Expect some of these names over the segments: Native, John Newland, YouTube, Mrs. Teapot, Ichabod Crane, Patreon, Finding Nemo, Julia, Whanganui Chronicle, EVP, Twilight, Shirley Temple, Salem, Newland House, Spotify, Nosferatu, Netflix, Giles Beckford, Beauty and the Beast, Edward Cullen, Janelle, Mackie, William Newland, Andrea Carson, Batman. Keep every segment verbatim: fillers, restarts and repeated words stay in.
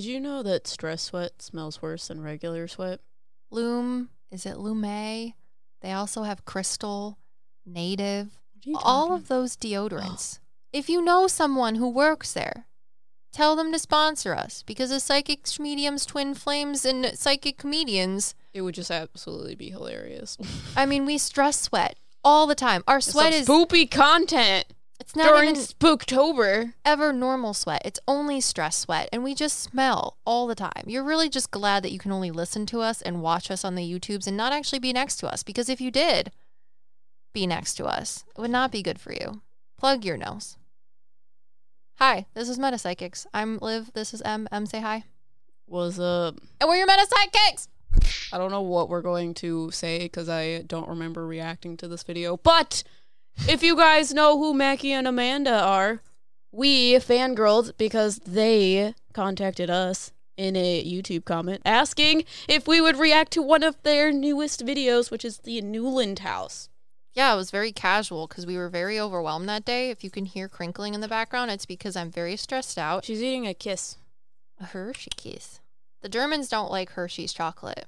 Did you know that stress sweat smells worse than regular sweat? Lume, is it Lume? They also have Crystal, Native, all of those deodorants. If you know someone who works there, tell them to sponsor us, because of psychic mediums, twin flames, and psychic comedians. It would just absolutely be hilarious. I mean, we stress sweat all the time. Our sweat is spoopy content. It's not during even Spooktober. Ever normal sweat. It's only stress sweat, and we just smell all the time. You're really just glad that you can only listen to us and watch us on the YouTubes and not actually be next to us, because if you did be next to us, it would not be good for you. Plug your nose. Hi, this is MetaPsychics. I'm Liv. This is M. M, say hi. What's up? And we're your MetaPsychics! I don't know what we're going to say because I don't remember reacting to this video, but if you guys know who Mackie and Amanda are, we fangirled because they contacted us in a YouTube comment asking if we would react to one of their newest videos, which is the Newland House. Yeah, it was very casual because we were very overwhelmed that day. If you can hear crinkling in the background, it's because I'm very stressed out. She's eating a kiss. A Hershey kiss. The Germans don't like Hershey's chocolate.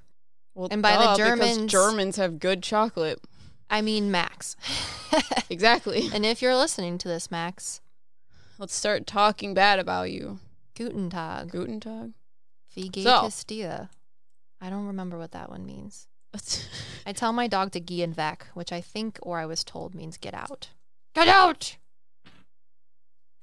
Well, and by duh, the Germans, because Germans have good chocolate. I mean Max. Exactly. And if you're listening to this, Max, let's start talking bad about you. Guten Tag. Guten Tag. Vegatus Dia. I don't remember what that one means. I tell my dog to geh and weg, which I think, or I was told, means get out. Get out!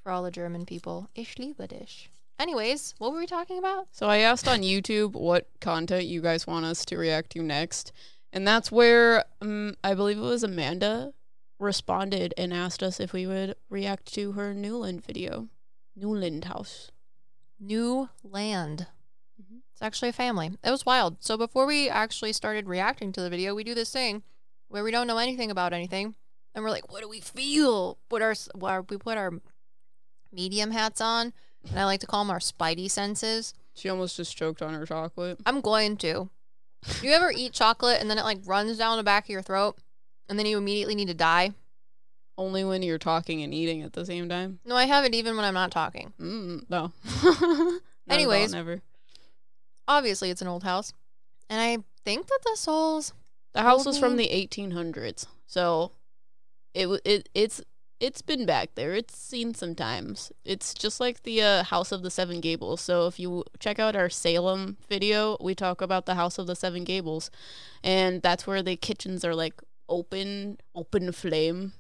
For all the German people, ich liebe dich. Anyways, what were we talking about? So I asked on YouTube what content you guys want us to react to next, and that's where um, I believe it was Amanda responded and asked us if we would react to her Newland video. Newland House. Newland. It's actually a family. It was wild. So before we actually started reacting to the video, we do this thing where we don't know anything about anything, and we're like, what do we feel? Put our, we put our medium hats on, and I like to call them our spidey senses. She almost just choked on her chocolate. I'm going to. Do you ever eat chocolate, and then it like runs down the back of your throat, and then you immediately need to die? Only when you're talking and eating at the same time? No, I haven't even when I'm not talking. Mm, no. Anyways. Never. Obviously, it's an old house, and I think that the souls. The house was from the eighteen hundreds, so it it it's it's been back there. It's seen sometimes. It's just like the uh, House of the Seven Gables. So if you check out our Salem video, we talk about the House of the Seven Gables, and that's where the kitchens are like open, open flame.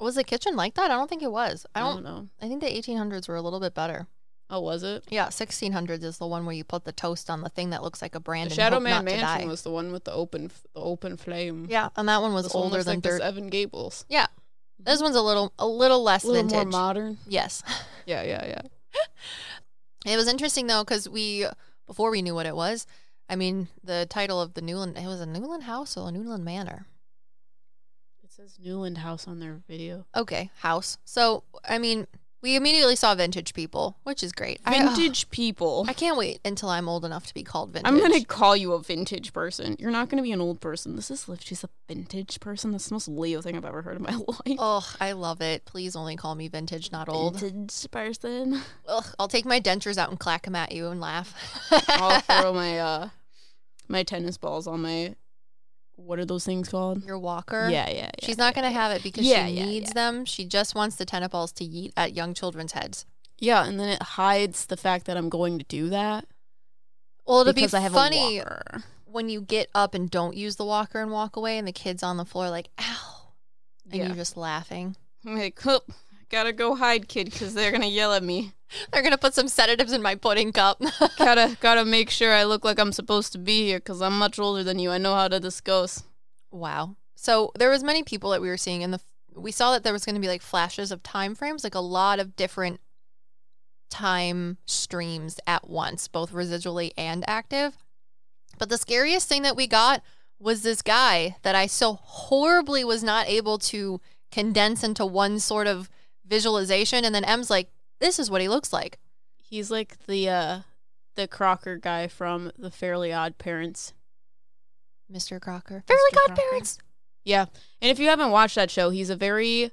Was the kitchen like that? I don't think it was. I don't, I don't know. I think the eighteen hundreds were a little bit better. Oh, was it? Yeah, sixteen hundreds is the one where you put the toast on the thing that looks like a brand. The Shadow Man Mansion was the one with the open, the open flame. Yeah, and that one was this older one than like the Seven Gables. Yeah, this one's a little, a little less vintage, a little vintage. More modern. Yes. Yeah, yeah, yeah. It was interesting though because we, before we knew what it was, I mean, the title of the Newland, it was a Newland House or a Newland Manor. It says Newland House on their video. Okay, house. So I mean. We immediately saw vintage people, which is great. Vintage I, oh, people. I can't wait until I'm old enough to be called vintage. I'm going to call you a vintage person. You're not going to be an old person. This is Liv. She's a vintage person. That's the most Leo thing I've ever heard in my life. Oh, I love it. Please only call me vintage, not old. Vintage person. Ugh, I'll take my dentures out and clack them at you and laugh. I'll throw my, uh, my tennis balls on my... What are those things called? Your walker? Yeah, yeah, yeah. She's not yeah, going to have it because yeah, she yeah, needs yeah. them. She just wants the tennis balls to yeet at young children's heads. Yeah, and then it hides the fact that I'm going to do that. Well, it'll be funny when you get up and don't use the walker and walk away and the kid's on the floor like, ow. And yeah. You're just laughing. I'm like, oh, gotta go hide, kid, because they're going to yell at me. They're going to put some sedatives in my pudding cup. gotta gotta make sure I look like I'm supposed to be here because I'm much older than you. I know how to discuss. Wow. So there was many people that we were seeing, and the we saw that there was going to be like flashes of time frames, like a lot of different time streams at once, both residually and active. But the scariest thing that we got was this guy that I so horribly was not able to condense into one sort of visualization. And then M's like, this is what he looks like. He's like the uh, the Crocker guy from the Fairly Odd Parents. Mister Crocker. Fairly Odd Parents. Yeah. And if you haven't watched that show, he's a very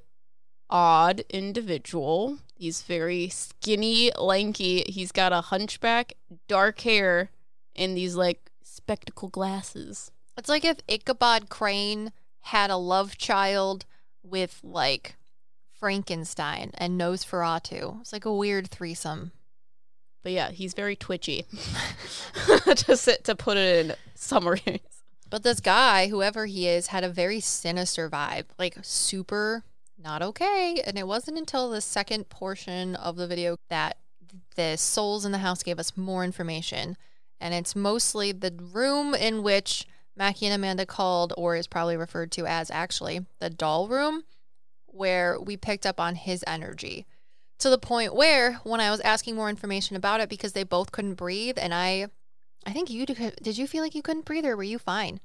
odd individual. He's very skinny, lanky. He's got a hunchback, dark hair, and these, like, spectacle glasses. It's like if Ichabod Crane had a love child with, like, Frankenstein and Nosferatu. It's like a weird threesome. But yeah, he's very twitchy. Just to put it in summaries. But this guy, whoever he is, had a very sinister vibe. Like, super not okay. And it wasn't until the second portion of the video that the souls in the house gave us more information. And it's mostly the room in which Mackie and Amanda called, or is probably referred to as, actually, the doll room, where we picked up on his energy. To the point where, when I was asking more information about it, because they both couldn't breathe, and I, I think you, did you feel like you couldn't breathe, or were you fine?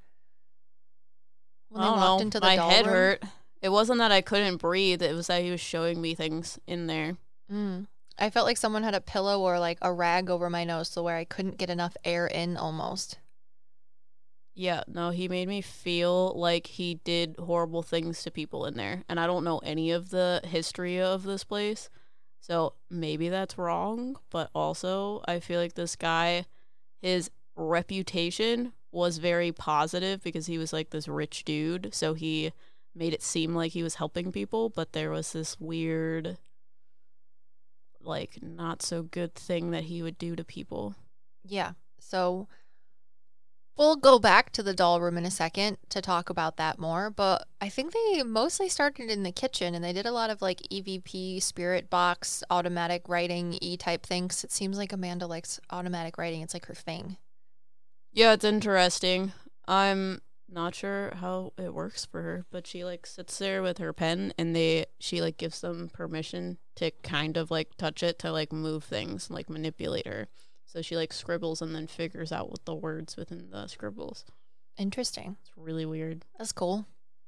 When I don't they walked know. Into the My doll head room? Hurt. It wasn't that I couldn't breathe, it was that he was showing me things in there. Mm. I felt like someone had a pillow or like a rag over my nose, so where I couldn't get enough air in almost. Yeah, no, he made me feel like he did horrible things to people in there. And I don't know any of the history of this place. So maybe that's wrong, but also I feel like this guy, his reputation was very positive because he was like this rich dude. So he made it seem like he was helping people, but there was this weird, like, not so good thing that he would do to people. Yeah, so we'll go back to the doll room in a second to talk about that more, but I think they mostly started in the kitchen, and they did a lot of, like, E V P, spirit box, automatic writing, E-type things. It seems like Amanda likes automatic writing. It's like her thing. Yeah, it's interesting. I'm not sure how it works for her, but she, like, sits there with her pen, and they she, like, gives them permission to kind of, like, touch it to, like, move things, like, manipulate her. So she, like, scribbles and then figures out what the words within the scribbles. Interesting. It's really weird. That's cool.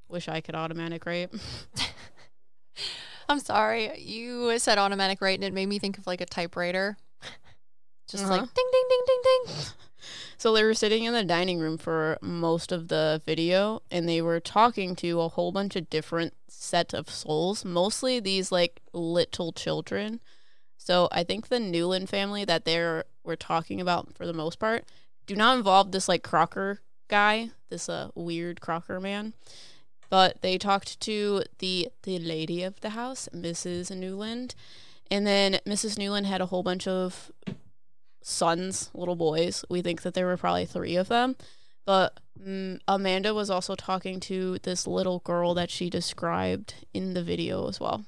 Wish I could automatic write. I'm sorry. You said automatic write, and it made me think of, like, a typewriter. Just uh-huh. like, ding, ding, ding, ding, ding. So they were sitting in the dining room for most of the video, and they were talking to a whole bunch of different set of souls, mostly these, like, little children. So I think the Newland family that they're we're talking about for the most part do not involve this, like, Crocker guy, this uh, weird Crocker man. But they talked to the the lady of the house, Missus Newland, and then Missus Newland had a whole bunch of sons, little boys. We think that there were probably three of them. But um, Amanda was also talking to this little girl that she described in the video as well.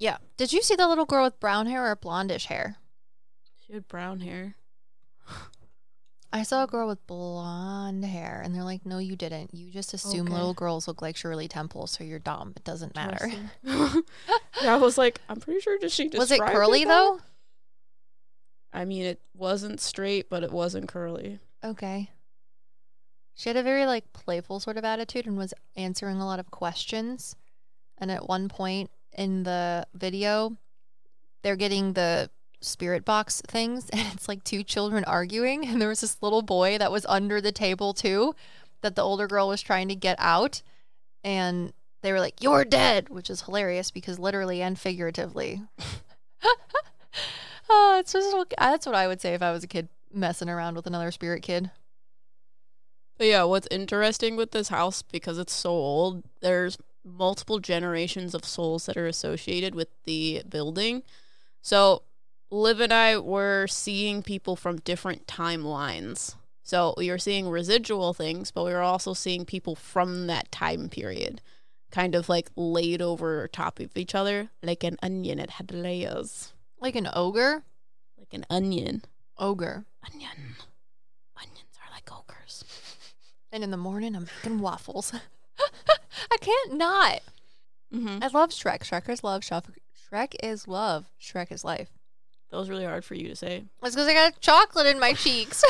Yeah. Did you see the little girl with brown hair or blondish hair? She had brown hair. I saw a girl with blonde hair, and they're like, no, you didn't. You just assume okay. Little girls look like Shirley Temple, so you're dumb. It doesn't matter. Yeah, I was like, I'm pretty sure just she described it. Was it curly, it though? I mean, it wasn't straight, but it wasn't curly. Okay. She had a very, like, playful sort of attitude and was answering a lot of questions. And at one point in the video, they're getting the spirit box things, and it's like two children arguing, and there was this little boy that was under the table too that the older girl was trying to get out, and they were like, you're dead, which is hilarious because literally and figuratively. Oh, it's just, that's what I would say if I was a kid messing around with another spirit kid. But yeah, what's interesting with this house, because it's so old, there's multiple generations of souls that are associated with the building. So Liv and I were seeing people from different timelines. So we were seeing residual things, but we were also seeing people from that time period, kind of like laid over top of each other, like an onion. It had layers. Like an ogre? Like an onion. Ogre. Onion. Onions are like ogres. And in the morning, I'm making waffles. I can't not. Mm-hmm. I love Shrek. Shrek is love. Shrek is love. Shrek is life. That was really hard for you to say. It's because I got chocolate in my cheeks.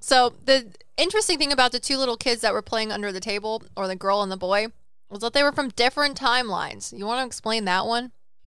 So the interesting thing about the two little kids that were playing under the table, or the girl and the boy, was that they were from different timelines. You want to explain that one?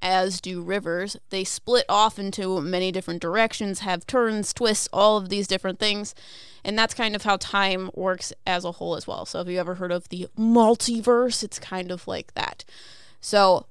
as do rivers, they split off into many different directions, have turns, twists, all of these different things. And that's kind of how time works as a whole as well. So if you ever heard of the multiverse, it's kind of like that. So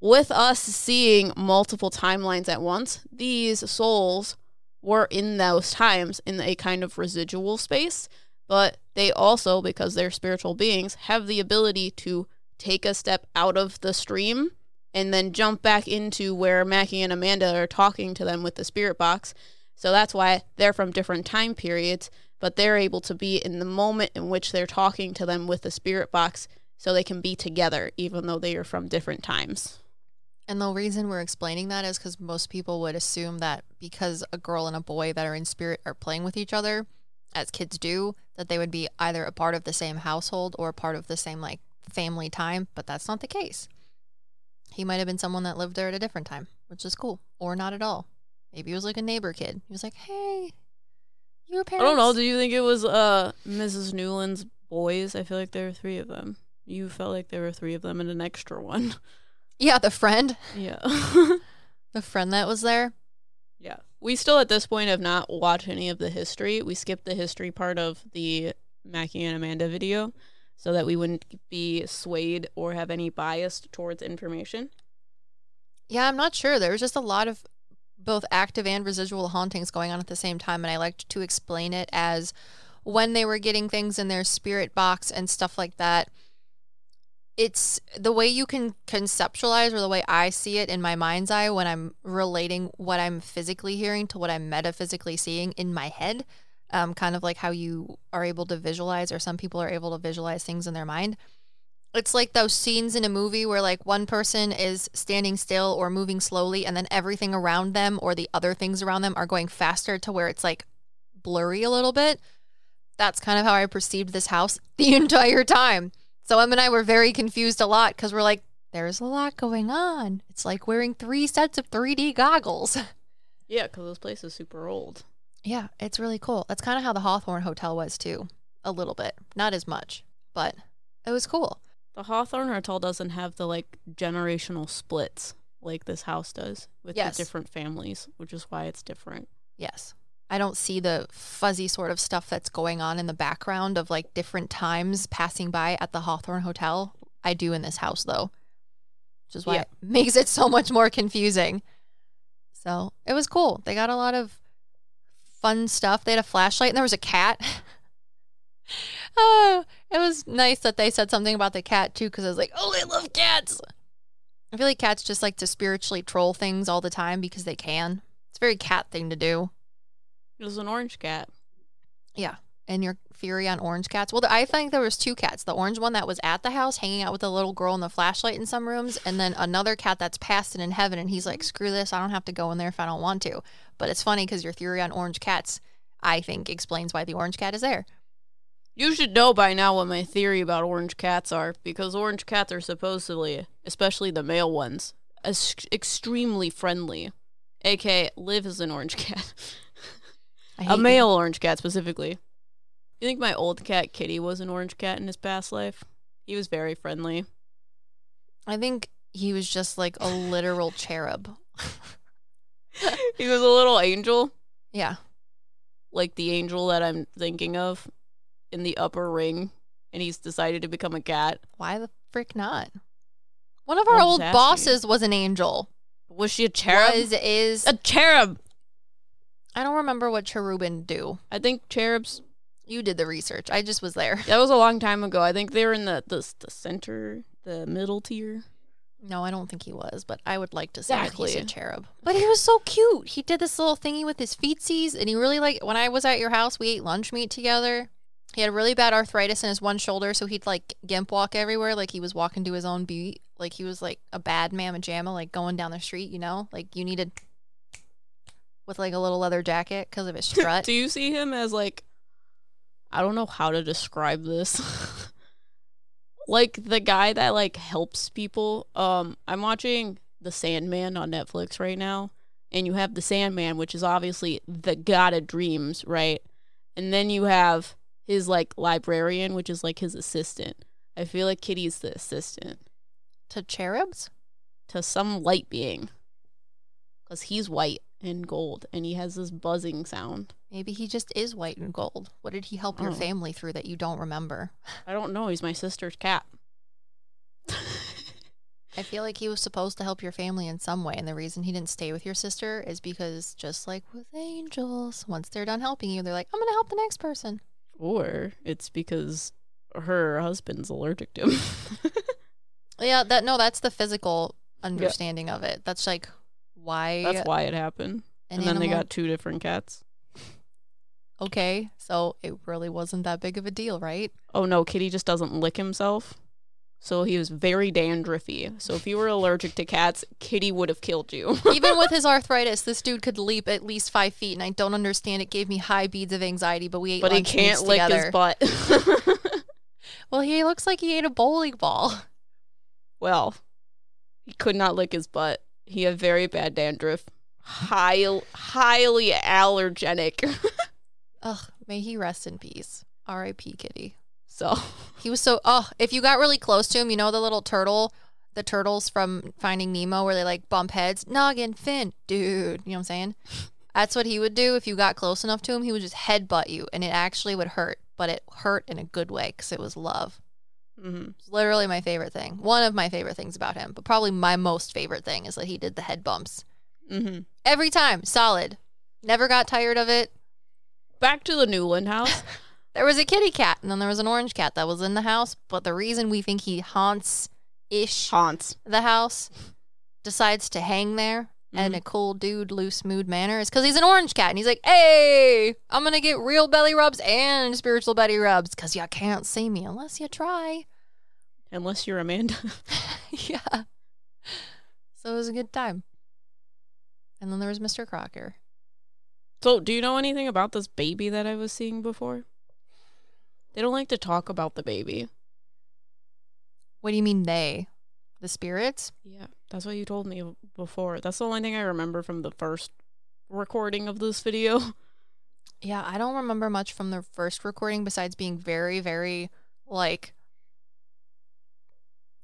with us seeing multiple timelines at once, these souls were in those times in a kind of residual space, but they also, because they're spiritual beings, have the ability to take a step out of the stream and then jump back into where Mackie and Amanda are talking to them with the spirit box. So that's why they're from different time periods, but they're able to be in the moment in which they're talking to them with the spirit box, so they can be together even though they are from different times. And the reason we're explaining that is because most people would assume that because a girl and a boy that are in spirit are playing with each other, as kids do, that they would be either a part of the same household or a part of the same, like, family time, but that's not the case. He might have been someone that lived there at a different time, which is cool, or not at all. Maybe he was like a neighbor kid. He was like, hey, your parents. I don't know. Do you think it was uh, Missus Newland's boys? I feel like there were three of them. You felt like there were three of them and an extra one. Yeah, the friend. Yeah. The friend that was there. Yeah. We still, at this point, have not watched any of the history. We skipped the history part of the Mackie and Amanda video so that we wouldn't be swayed or have any bias towards information. Yeah, I'm not sure. There was just a lot of both active and residual hauntings going on at the same time, and I like to explain it as when they were getting things in their spirit box and stuff like that. It's the way you can conceptualize, or the way I see it in my mind's eye when I'm relating what I'm physically hearing to what I'm metaphysically seeing in my head, um, kind of like how you are able to visualize, or some people are able to visualize things in their mind. It's like those scenes in a movie where, like, one person is standing still or moving slowly, and then everything around them or the other things around them are going faster to where it's, like, blurry a little bit. That's kind of how I perceived this house the entire time. So Em and I were very confused a lot because we're like, there's a lot going on. It's like wearing three sets of three D goggles. Yeah, because this place is super old. Yeah, it's really cool. That's kind of how the Hawthorne Hotel was too, a little bit. Not as much, but it was cool. The Hawthorne Hotel doesn't have the, like, generational splits like this house does with yes. the different families, which is why it's different. Yes. I don't see the fuzzy sort of stuff that's going on in the background of, like, different times passing by at the Hawthorne Hotel. I do in this house, though, which is why yeah. it makes it so much more confusing. So it was cool. They got a lot of fun stuff. They had a flashlight and there was a cat. Oh, it was nice that they said something about the cat, too, because I was like, oh, I love cats. I feel like cats just like to spiritually troll things all the time because they can. It's a very cat thing to do. It was an orange cat. Yeah. And your fury on orange cats. Well, I think there was two cats. The orange one that was at the house hanging out with the little girl in the flashlight in some rooms, and then another cat that's passed and in heaven, and he's like, screw this. I don't have to go in there if I don't want to. But it's funny because your theory on orange cats, I think, explains why the orange cat is there. You should know by now what my theory about orange cats are, because orange cats are supposedly, especially the male ones, extremely friendly. A K A Liv is an orange cat. A male you. orange cat, specifically. You think my old cat, Kitty, was an orange cat in his past life? He was very friendly. I think he was just like a literal cherub. He was a little angel. Yeah. Like the angel that I'm thinking of in the upper ring. And he's decided to become a cat. Why the frick not? One of our old asking. bosses was an angel. Was she a cherub? Was, is... A cherub! I don't remember what cherubim do. I think cherubs... You did the research. I just was there. That was a long time ago. I think they were in the, the, the center, the middle tier. No, I don't think he was, but I would like to say exactly. that he's a cherub. But he was so cute. He did this little thingy with his feetsies, and he really like. When I was at your house, we ate lunch meat together. He had really bad arthritis in his one shoulder, so he'd like gimp walk everywhere, like he was walking to his own beat, like he was like a bad mamma jamma, like going down the street, you know, like you needed with like a little leather jacket because of his strut. Do you see him as like? I don't know how to describe this. Like the guy that like helps people. Um, I'm watching The Sandman on Netflix right now. And you have The Sandman, which is obviously the god of dreams, right? And then you have his like librarian, which is like his assistant. I feel like Kitty's the assistant. To cherubs? To some light being. Because he's white and gold and he has this buzzing sound. Maybe he just is white and gold. What did he help oh. your family through that you don't remember? I don't know. He's my sister's cat. I feel like he was supposed to help your family in some way, and the reason he didn't stay with your sister is because just like with angels, once they're done helping you, they're like, I'm gonna help the next person. Or it's because her husband's allergic to him. Yeah, that no, that's the physical understanding yeah. of it. That's like why That's why it happened. An and then animal? They got two different cats. Okay, so it really wasn't that big of a deal, right? Oh no, Kitty just doesn't lick himself. So he was very dandruffy. So if you were allergic to cats, Kitty would have killed you. Even with his arthritis, this dude could leap at least five feet, and I don't understand. It gave me high beads of anxiety, but we ate but lunch he can't lick together. His butt. Well, he looks like he ate a bowling ball. Well, he could not lick his butt. He had very bad dandruff. High, highly allergenic. Ugh, may he rest in peace. R I P Kitty. So he was so, oh, if you got really close to him, you know the little turtle, the turtles from Finding Nemo where they like bump heads? Noggin, fin, dude. You know what I'm saying? That's what he would do if you got close enough to him. He would just headbutt you and it actually would hurt, but it hurt in a good way because it was love. Mm-hmm. It's literally my favorite thing. One of my favorite things about him, but probably my most favorite thing is that he did the head bumps. Mm-hmm. Every time. Solid. Never got tired of it. Back to the Newland house. There was a kitty cat, and then there was an orange cat that was in the house, but the reason we think he haunts-ish haunts the house, decides to hang there mm-hmm. in a cool dude, loose mood manner is because he's an orange cat, and he's like, hey, I'm going to get real belly rubs and spiritual belly rubs because y'all can't see me unless you try. Unless you're Amanda. Yeah. So it was a good time. And then there was Mister Crocker. So, do you know anything about this baby that I was seeing before? They don't like to talk about the baby. What do you mean they? The spirits? Yeah, that's what you told me before. That's the only thing I remember from the first recording of this video. Yeah, I don't remember much from the first recording besides being very, very, like,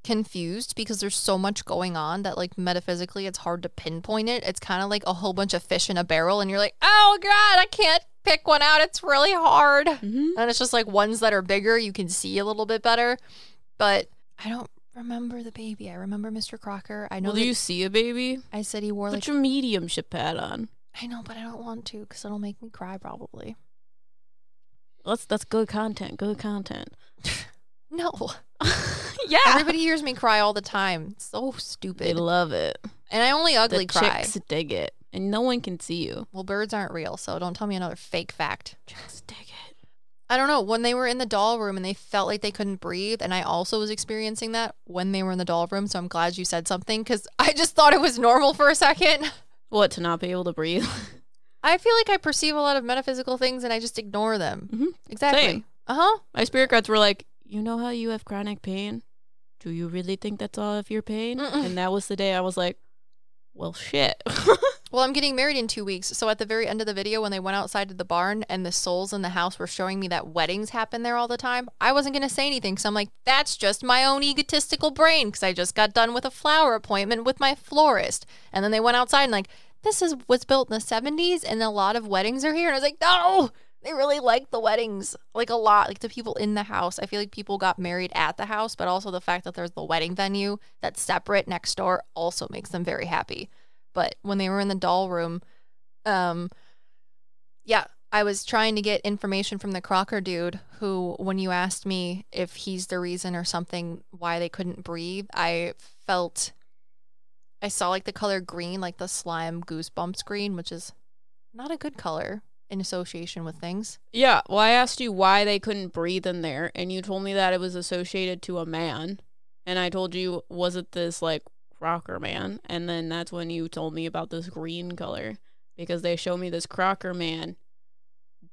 confused because there's so much going on that, like, metaphysically it's hard to pinpoint it. It's kind of like a whole bunch of fish in a barrel and you're like, oh god, I can't pick one out. It's really hard. Mm-hmm. And it's just like ones that are bigger you can see a little bit better, but I don't remember the baby. I remember Mister Crocker. I know. Well, do you see a baby? I said he wore put like your mediumship hat on. I know, but I don't want to because it'll make me cry probably. That's that's good content. Good content. No. Yeah. Everybody hears me cry all the time. It's so stupid. They love it. And I only ugly the cry. Chicks dig it. And no one can see you. Well, birds aren't real, so don't tell me another fake fact. Chicks dig it. I don't know. When they were in the doll room and they felt like they couldn't breathe, and I also was experiencing that when they were in the doll room, so I'm glad you said something because I just thought it was normal for a second. What, to not be able to breathe? I feel like I perceive a lot of metaphysical things and I just ignore them. Mm-hmm. Exactly. Same. Uh-huh. My spirit guides were like, you know how you have chronic pain? Do you really think that's all of your pain? Mm-mm. And that was the day I was like, well, shit. Well, I'm getting married in two weeks. So at the very end of the video, when they went outside to the barn and the souls in the house were showing me that weddings happen there all the time, I wasn't going to say anything. So I'm like, that's just my own egotistical brain because I just got done with a flower appointment with my florist. And then they went outside and like, this is was built in the seventies and a lot of weddings are here. And I was like, no, they really like the weddings, like a lot, like the people in the house. I feel like people got married at the house, but also the fact that there's the wedding venue that's separate next door also makes them very happy. But when they were in the doll room, um, yeah, I was trying to get information from the Crocker dude who, when you asked me if he's the reason or something why they couldn't breathe, I felt, I saw like the color green, like the slime goosebumps green, which is not a good color in association with things. Yeah, well, I asked you why they couldn't breathe in there, and you told me that it was associated to a man, and I told you, was it this, like, Crocker man? And then that's when you told me about this green color, because they show me this Crocker man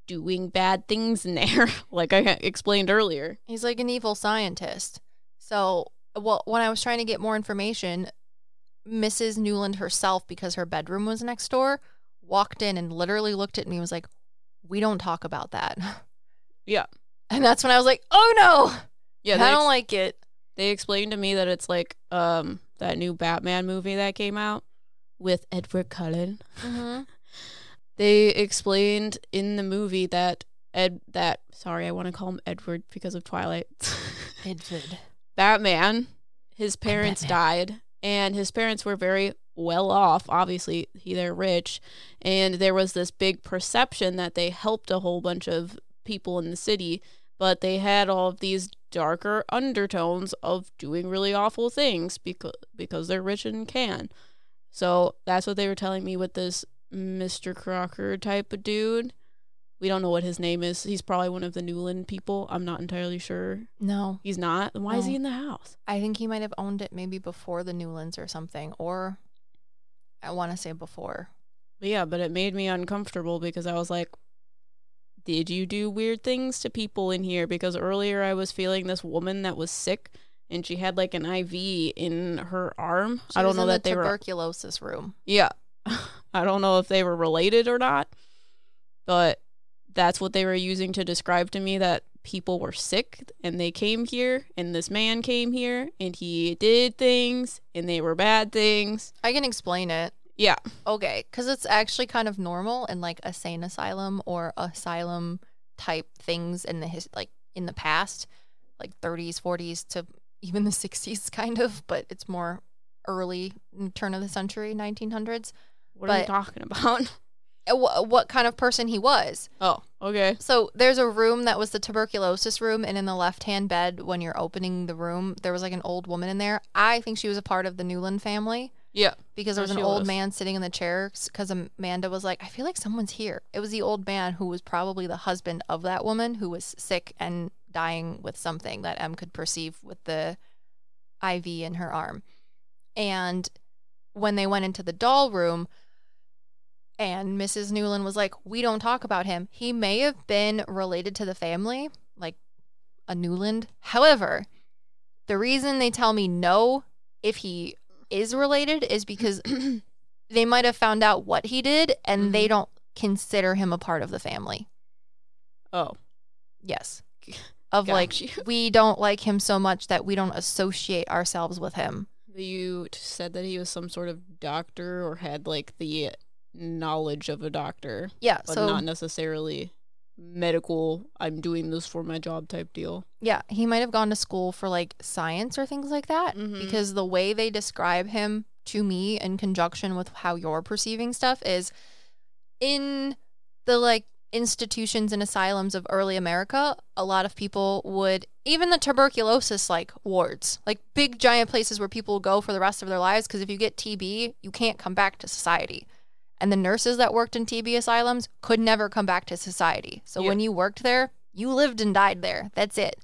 doing bad things in there, like I explained earlier. He's like an evil scientist. So, well, when I was trying to get more information, Missus Newland herself, because her bedroom was next door, walked in and literally looked at me and was like, we don't talk about that. Yeah. And that's when I was like, oh no! Yeah, I don't ex- like it. They explained to me that it's like um that new Batman movie that came out with Edward Cullen. Mm-hmm. They explained in the movie that Ed, that, sorry, I want to call him Edward because of Twilight. Edward. Batman, his parents Batman. died, and his parents were very well off. Obviously, they're rich, and there was this big perception that they helped a whole bunch of people in the city, but they had all of these darker undertones of doing really awful things because because they're rich and can. So that's what they were telling me with this Mister Crocker type of dude. We don't know what his name is. He's probably one of the Newland people. I'm not entirely sure. No. He's not? Then why no. is he in the house? I think he might have owned it maybe before the Newlands or something, or I want to say before. Yeah, but it made me uncomfortable because I was like, did you do weird things to people in here? Because earlier I was feeling this woman that was sick and she had like an I V in her arm. She I don't know in that the they tuberculosis were... room. Yeah. I don't know if they were related or not, but that's what they were using to describe to me that people were sick and they came here and this man came here and he did things and they were bad things. I can explain it. Yeah. Okay, because it's actually kind of normal in like a sane asylum or asylum type things in the his- like in the past, like thirties, forties to even the sixties kind of, but it's more early turn of the century, nineteen hundreds. What but are you talking about? What kind of person he was. Oh, okay. So there's a room that was the tuberculosis room, and in the left-hand bed when you're opening the room, there was like an old woman in there. I think she was a part of the Newland family. Yeah. Because there was an old was. man sitting in the chair because Amanda was like, I feel like someone's here. It was the old man who was probably the husband of that woman who was sick and dying with something that Em could perceive with the I V in her arm. And when they went into the doll room, and Missus Newland was like, we don't talk about him. He may have been related to the family, like a Newland. However, the reason they tell me no if he is related is because they might have found out what he did, and mm-hmm. they don't consider him a part of the family. Oh. Yes. Of Got like, you. We don't like him so much that we don't associate ourselves with him. You said that he was some sort of doctor or had like the knowledge of a doctor. Yeah. But so, not necessarily medical, I'm doing this for my job type deal. Yeah. He might have gone to school for like science or things like that, mm-hmm. because the way they describe him to me in conjunction with how you're perceiving stuff is in the like institutions and asylums of early America, a lot of people would, even the tuberculosis like wards, like big giant places where people go for the rest of their lives, because if you get T B you can't come back to society, and the nurses that worked in T B asylums could never come back to society. So yeah. when you worked there, you lived and died there, that's it.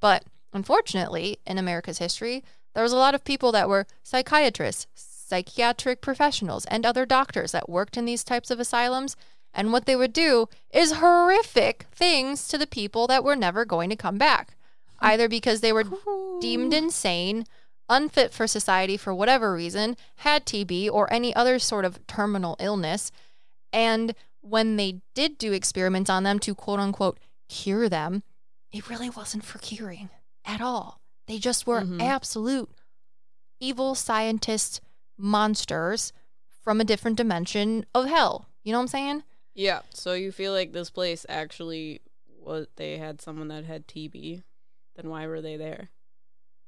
But unfortunately in America's history there was a lot of people that were psychiatrists, psychiatric professionals, and other doctors that worked in these types of asylums. And what they would do is horrific things to the people that were never going to come back, either because they were deemed insane, unfit for society for whatever reason, had T B or any other sort of terminal illness. And when they did do experiments on them to quote unquote cure them, it really wasn't for curing at all. They just were mm-hmm. absolute evil scientist monsters from a different dimension of hell. You know what I'm saying? Yeah. So you feel like this place actually was, they had someone that had T B. Then why were they there?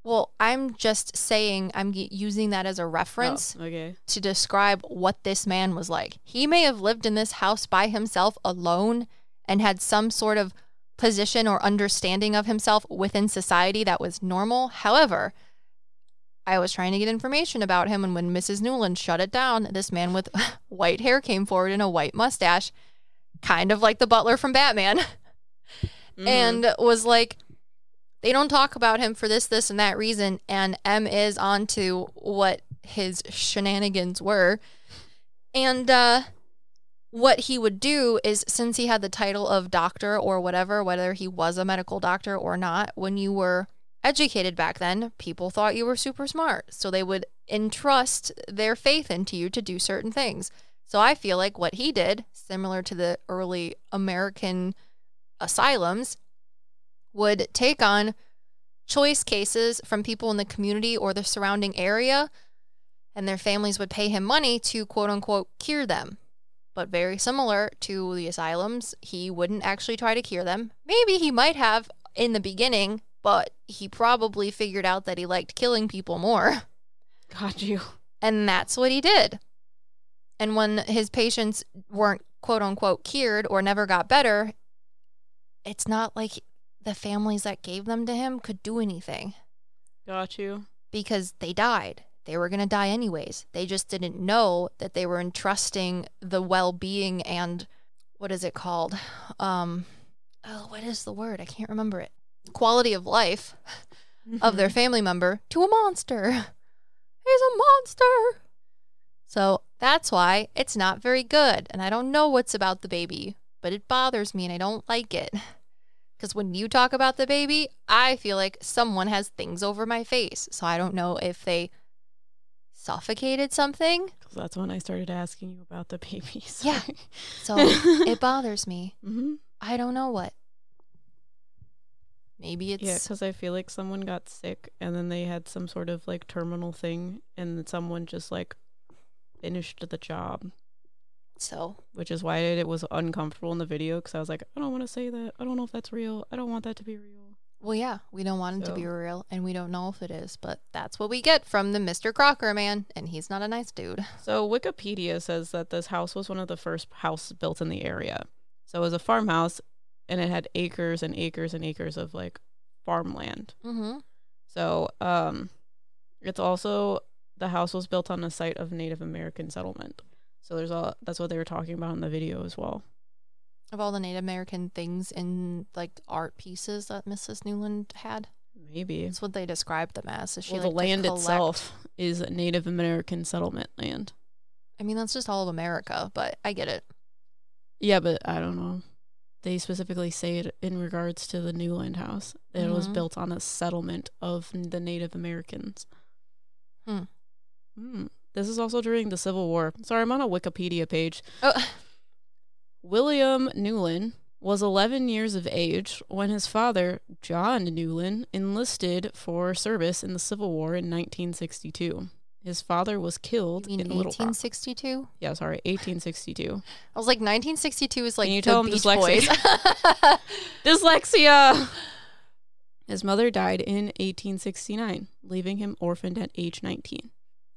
Well, I'm just saying I'm using that as a reference oh, okay. to describe what this man was like. He may have lived in this house by himself alone and had some sort of position or understanding of himself within society that was normal. However, I was trying to get information about him, and when Missus Newland shut it down, this man with white hair came forward and a white mustache, kind of like the butler from Batman, mm-hmm. and was like, they don't talk about him for this, this, and that reason, and M is on to what his shenanigans were. And uh, what he would do is, since he had the title of doctor or whatever, whether he was a medical doctor or not, when you were educated back then, people thought you were super smart. So they would entrust their faith into you to do certain things. So I feel like what he did, similar to the early American asylums, would take on choice cases from people in the community or the surrounding area, and their families would pay him money to quote-unquote cure them. But very similar to the asylums, he wouldn't actually try to cure them. Maybe he might have in the beginning, but he probably figured out that he liked killing people more. Got you. And that's what he did. And when his patients weren't quote-unquote cured or never got better, it's not like the families that gave them to him could do anything. Got you. Because they died. They were going to die anyways. They just didn't know that they were entrusting the well-being and, what is it called? Um, oh, what is the word? I can't remember it. Quality of life mm-hmm. of their family member to a monster. He's a monster. So that's why it's not very good. And I don't know what's about the baby, but it bothers me and I don't like it. Because when you talk about the baby, I feel like someone has things over my face. So I don't know if they suffocated something. Because that's when I started asking you about the baby. So. Yeah. So it bothers me. Mm-hmm. I don't know what. Maybe it's... Yeah, because I feel like someone got sick and then they had some sort of like terminal thing and someone just like finished the job. So, which is why it was uncomfortable in the video, because I was like, I don't want to say that. I don't know if that's real. I don't want that to be real. Well, yeah, we don't want so. it to be real, and we don't know if it is, but that's what we get from the Mister Crocker man, and he's not a nice dude. So Wikipedia says that this house was one of the first houses built in the area. So it was a farmhouse, and it had acres and acres and acres of like farmland. Mm-hmm. So um, it's also, the house was built on the site of Native American settlement. So there's all, that's what they were talking about in the video as well. Of all the Native American things in like art pieces that Missus Newland had? Maybe. That's what they described them as. So she, well, the land itself is Native American settlement land. I mean, that's just all of America, but I get it. Yeah, but I don't know. They specifically say it in regards to the Newland House. That mm-hmm. it was built on a settlement of the Native Americans. Hmm. Hmm. This is also during the Civil War. Sorry, I'm on a Wikipedia page. Oh. William Newland was eleven years of age when his father, John Newland, enlisted for service in the Civil War in nineteen sixty-two. His father was killed in Little Rock. eighteen sixty-two? Yeah, sorry, eighteen sixty-two. I was like, nineteen sixty-two is like Can you tell him Beach Boys. Dyslexia. Dyslexia! His mother died in eighteen sixty-nine, leaving him orphaned at age nineteen.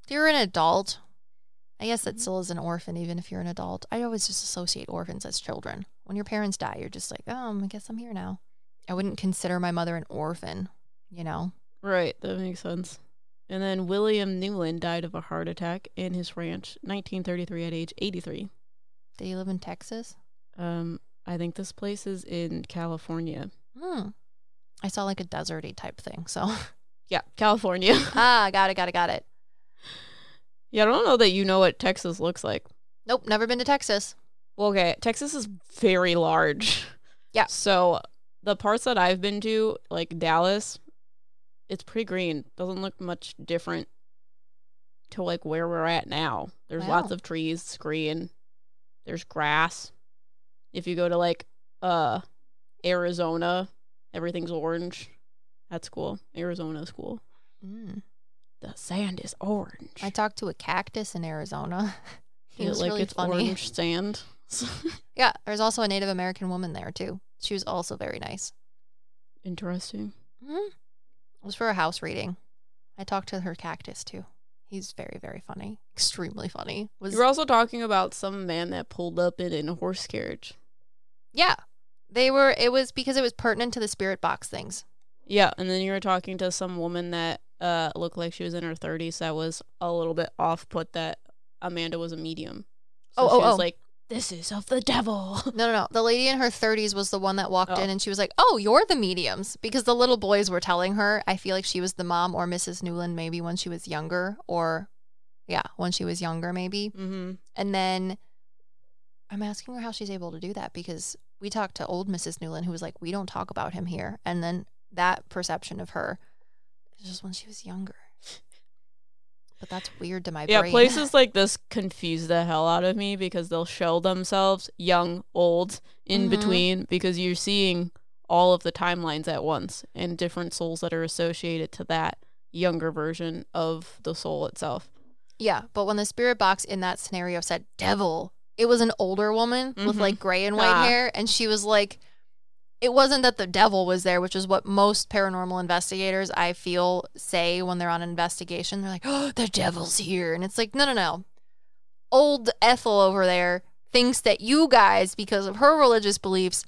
If you're an adult, I guess that still is an orphan, even if you're an adult. I always just associate orphans as children. When your parents die, you're just like, oh, I guess I'm here now. I wouldn't consider my mother an orphan, you know? Right, that makes sense. And then William Newland died of a heart attack in his ranch, nineteen thirty-three, at age eighty-three. Did he live in Texas? Um, I think this place is in California. Hmm. I saw like a deserty type thing, so. Yeah, California. ah, got it, got it, got it. Yeah, I don't know that you know what Texas looks like. Nope, never been to Texas. Well, okay, Texas is very large. Yeah. So the parts that I've been to, like Dallas, it's pretty green. Doesn't look much different to like where we're at now. There's wow. lots of trees, it's green. There's grass. If you go to like uh, Arizona, everything's orange. That's cool. Arizona's cool. Mm. The sand is orange. I talked to a cactus in Arizona. It, was like really it's funny. Orange sand. Yeah, there's also a Native American woman there too. She was also very nice. Interesting. Mm-hmm. It was for a house reading. I talked to her cactus too. He's very, very funny. Extremely funny. Was you were also talking about some man that pulled up in, in a horse carriage. Yeah. They were, it was because it was pertinent to the spirit box things. Yeah, and then you were talking to some woman that uh, looked like she was in her thirties that was a little bit off put that Amanda was a medium. So oh, she oh, was oh. like, this is of the devil. No, no, no. The lady in her thirties was the one that walked oh. in and she was like, oh, you're the mediums. Because the little boys were telling her. I feel like she was the mom or Missus Newland maybe when she was younger. Or, yeah, when she was younger maybe. Mm-hmm. And then I'm asking her how she's able to do that because we talked to old Missus Newland who was like, we don't talk about him here. And then that perception of her is just when she was younger. But that's weird to my yeah, brain. Yeah, places like this confuse the hell out of me because they'll show themselves young, old, in mm-hmm. between, because you're seeing all of the timelines at once and different souls that are associated to that younger version of the soul itself. Yeah, but when the spirit box in that scenario said devil, it was an older woman mm-hmm. with like gray and white ah. hair, and she was like, it wasn't that the devil was there, which is what most paranormal investigators, I feel, say when they're on an investigation. They're like, oh, the devil's here. And it's like, no, no, no. Old Ethel over there thinks that you guys, because of her religious beliefs,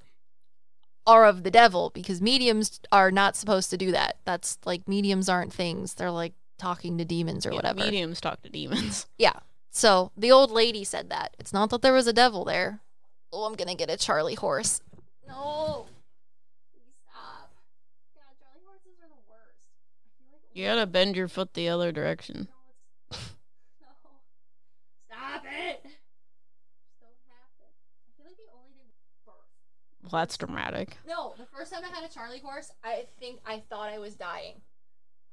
are of the devil. Because mediums are not supposed to do that. That's like, mediums aren't things. They're like talking to demons or yeah, whatever. Mediums talk to demons. Yeah. So the old lady said that. It's not that there was a devil there. Oh, I'm going to get a Charlie horse. No. You gotta bend your foot the other direction. No, no. Stop it! I feel like the only thing was birth. Well, that's dramatic. No, the first time I had a Charlie horse, I think I thought I was dying.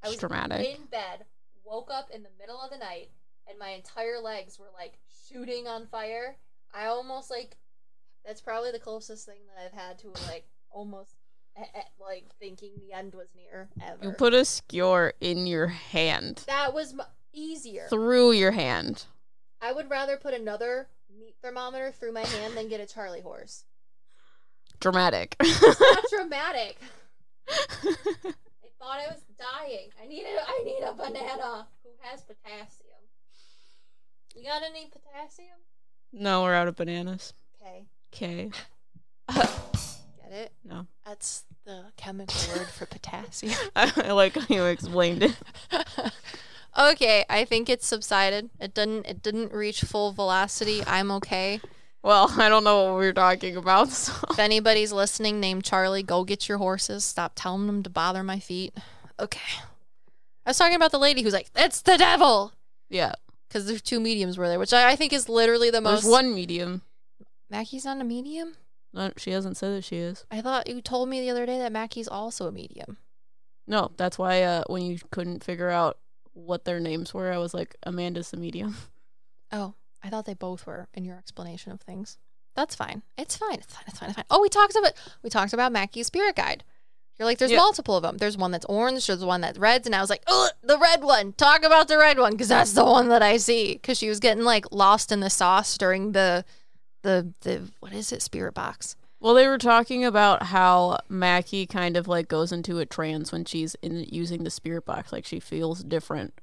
I was dramatic. in bed, woke up in the middle of the night, and my entire legs were like shooting on fire. I almost like, that's probably the closest thing that I've had to like almost like thinking the end was near ever. You put a skewer in your hand. That was m- easier. Through your hand. I would rather put another meat thermometer through my hand than get a Charlie horse. Dramatic. It's not dramatic. I thought I was dying. I need a, I need a banana who has potassium. You got any potassium? No, we're out of bananas. Okay. Okay. It? No. That's the chemical word for potassium. I like how you explained it. Okay, I think it subsided. It didn't it didn't reach full velocity. I'm okay. Well, I don't know what we were talking about. So. If anybody's listening named Charlie, go get your horses. Stop telling them to bother my feet. Okay. I was talking about the lady who's like, it's the devil! Yeah. Because there's two mediums were there, which I, I think is literally the most... There's one medium. Mackie's not a medium? No, she hasn't said that she is. I thought you told me the other day that Mackie's also a medium. No, that's why uh, when you couldn't figure out what their names were, I was like, Amanda's the medium. Oh, I thought they both were in your explanation of things. That's fine. It's fine. It's fine. It's fine. It's fine. Oh, we talked about we talked about Mackie's spirit guide. You're like, there's yeah. multiple of them. There's one that's orange. There's one that's red. And I was like, oh, the red one. Talk about the red one because that's the one that I see. Because she was getting like lost in the sauce during the... The, the what is it, spirit box? Well, they were talking about how Mackie kind of like goes into a trance when she's in using the spirit box. Like she feels different.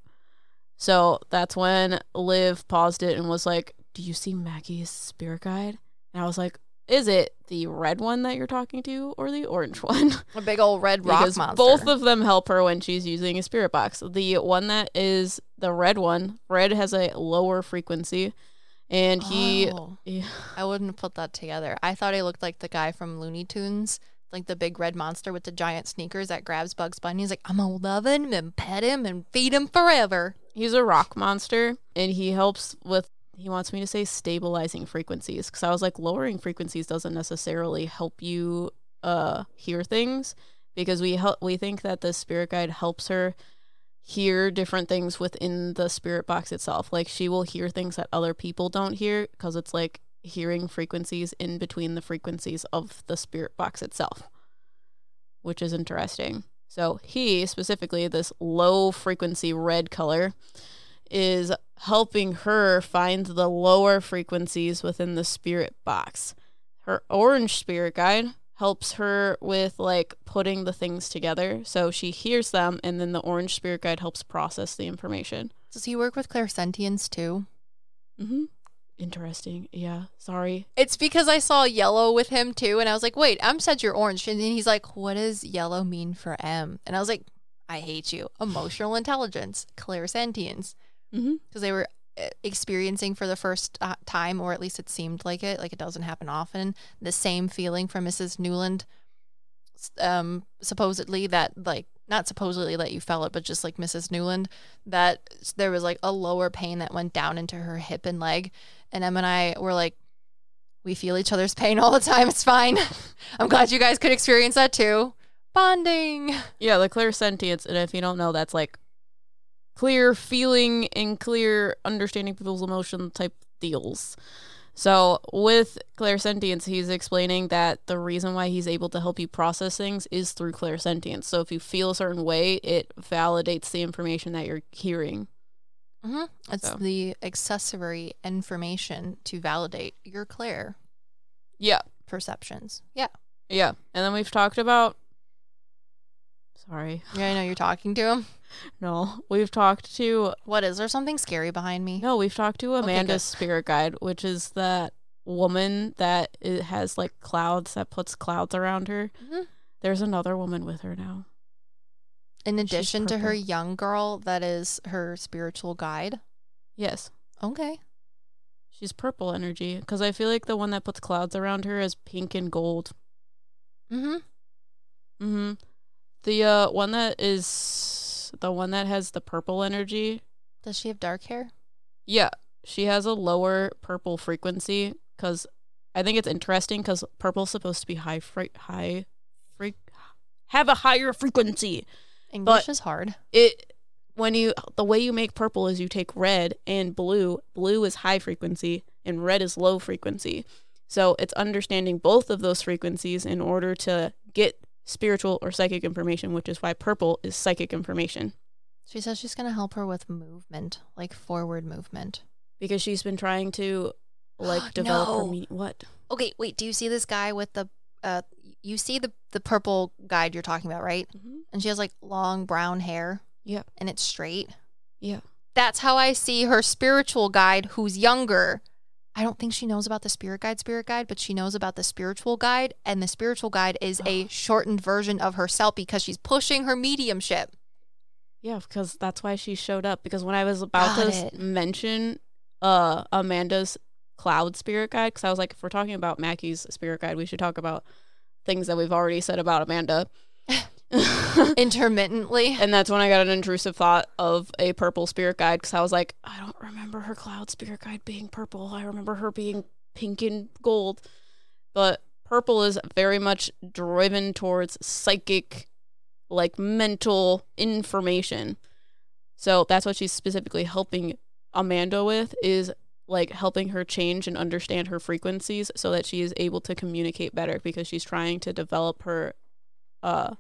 So that's when Liv paused it and was like, do you see Mackie's spirit guide? And I was like, is it the red one that you're talking to or the orange one? A big old red rock because monster. Both of them help her when she's using a spirit box. The one that is the red one, red has a lower frequency. And he, oh, yeah. I wouldn't put that together. I thought he looked like the guy from Looney Tunes, like the big red monster with the giant sneakers that grabs Bugs Bunny. He's like, I'm gonna love him and pet him and feed him forever. He's a rock monster, and he helps with. He wants me to say stabilizing frequencies because I was like, lowering frequencies doesn't necessarily help you uh hear things because we help. We think that the spirit guide helps her hear different things within the spirit box itself. Like she will hear things that other people don't hear because it's like hearing frequencies in between the frequencies of the spirit box itself, which is interesting. So he specifically, this low frequency red color, is helping her find the lower frequencies within the spirit box. Her orange spirit guide helps her with, like, putting the things together. So she hears them, and then the orange spirit guide helps process the information. Does he work with clairsentience, too? Mm-hmm. Interesting. Yeah. Sorry. It's because I saw yellow with him, too, and I was like, wait, M said you're orange. And then he's like, what does yellow mean for M? And I was like, I hate you. Emotional intelligence. Clairsentience. Mm-hmm. Because they were experiencing for the first uh, time, or at least it seemed like it, like it doesn't happen often, the same feeling from Missus Newland, um, supposedly that, like, not supposedly that you felt it, but just like Missus Newland, that there was like a lower pain that went down into her hip and leg. And Em and I were like, we feel each other's pain all the time. It's fine. I'm glad you guys could experience that too. Bonding. Yeah, the clairsentience. And if you don't know, that's like clear feeling and clear understanding people's emotion type deals. So with clairsentience, he's explaining that the reason why he's able to help you process things is through clairsentience. So if you feel a certain way, it validates the information that you're hearing. Mm-hmm. It's so. The accessory information to validate your clair. Yeah. Perceptions. Yeah. Yeah. And then we've talked about... Sorry. Yeah, I know. You're talking to him? No. We've talked to... What, is there something scary behind me? No, we've talked to Amanda's okay, spirit guide, which is that woman that it has, like, clouds, that puts clouds around her. Mm-hmm. There's another woman with her now. In addition to her young girl, that is her spiritual guide? Yes. Okay. She's purple energy, because I feel like the one that puts clouds around her is pink and gold. Mm-hmm. Mm-hmm. The uh, one that is, the one that has the purple energy. Does she have dark hair? Yeah. She has a lower purple frequency, because I think it's interesting because purple is supposed to be high, fre- high, fre- have a higher frequency. English but is hard. It when you the way you make purple is you take red and blue. Blue is high frequency and red is low frequency. So it's understanding both of those frequencies in order to get spiritual or psychic information, which is why purple is psychic information. She says she's going to help her with movement, like forward movement, because she's been trying to like develop no. her me- what? Okay, wait, do you see this guy with the uh you see the the purple guide you're talking about, right? Mm-hmm. And she has like long brown hair. Yeah. And it's straight. Yeah. That's how I see her spiritual guide, who's younger. I don't think she knows about the spirit guide, spirit guide, but she knows about the spiritual guide, and the spiritual guide is a shortened version of herself because she's pushing her mediumship. Yeah, because that's why she showed up. Because when I was about Got to it. mention uh, Amanda's cloud spirit guide, because I was like, if we're talking about Mackie's spirit guide, we should talk about things that we've already said about Amanda. Intermittently. And that's when I got an intrusive thought of a purple spirit guide, because I was like, I don't remember her cloud spirit guide being purple. I remember her being pink and gold. But purple is very much driven towards psychic, like, mental information. So that's what she's specifically helping Amanda with, is like helping her change and understand her frequencies so that she is able to communicate better, because she's trying to develop her uh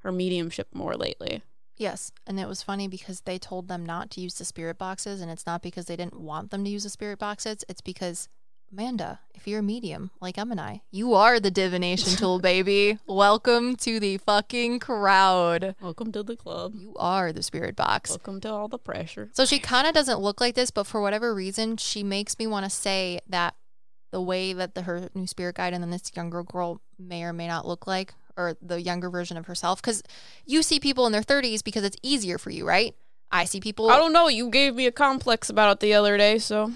her mediumship more lately. Yes. And it was funny because they told them not to use the spirit boxes, and it's not because they didn't want them to use the spirit boxes, it's because Amanda, if you're a medium like Em and I, you are the divination tool, baby. Welcome to the fucking crowd. Welcome to the club. You are the spirit box. Welcome to all the pressure. So she kind of doesn't look like this, but for whatever reason, she makes me want to say that the way that the, her new spirit guide and then this younger girl may or may not look like, or the younger version of herself, because you see people in their thirties because it's easier for you, right? I see people... I don't know. You gave me a complex about it the other day, so...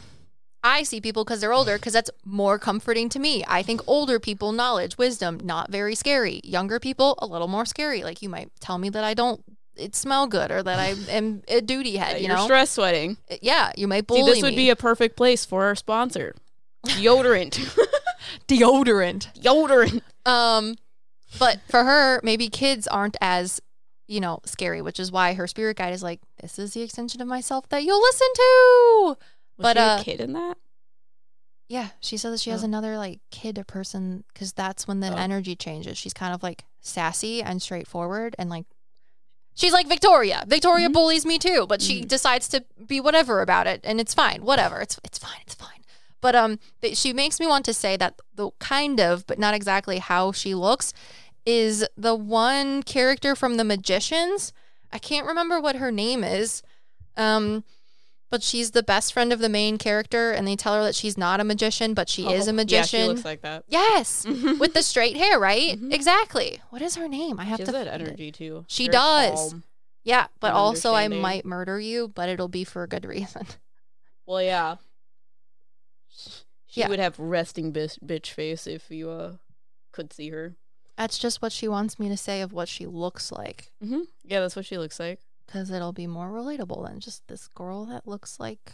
I see people because they're older, because that's more comforting to me. I think older people, knowledge, wisdom, not very scary. Younger people, a little more scary. Like, you might tell me that I don't it smell good, or that I am a duty head, you you're know? You're stress sweating. Yeah, you might bully me. See, this would me. be a perfect place for our sponsor. Deodorant. Deodorant. Deodorant. Um, but for her, maybe kids aren't as, you know, scary, which is why her spirit guide is like, this is the extension of myself that you'll listen to. Was but, she uh, a kid in that? Yeah, she said that she oh. has another, like, kid or person, because that's when the oh. energy changes. She's kind of, like, sassy and straightforward, and, like, She's like Victoria. Victoria mm-hmm. bullies me too, but she mm-hmm. decides to be whatever about it, and it's fine. Whatever. It's it's fine. It's fine. But um, she makes me want to say that the kind of, but not exactly how she looks, is the one character from The Magicians. I can't remember what her name is, um, but she's the best friend of the main character, and they tell her that she's not a magician, but she oh, is a magician. Yeah, she looks like that. Yes, with the straight hair, right? Mm-hmm. Exactly. What is her name? I have she to. She has that energy too. She Very does. Calm. Yeah, but also I might murder you, but it'll be for a good reason. Well, yeah. She yeah. would have resting bitch, bitch face if you uh, could see her. That's just what she wants me to say of what she looks like. Mm-hmm. Yeah, that's what she looks like. Because it'll be more relatable than just this girl that looks like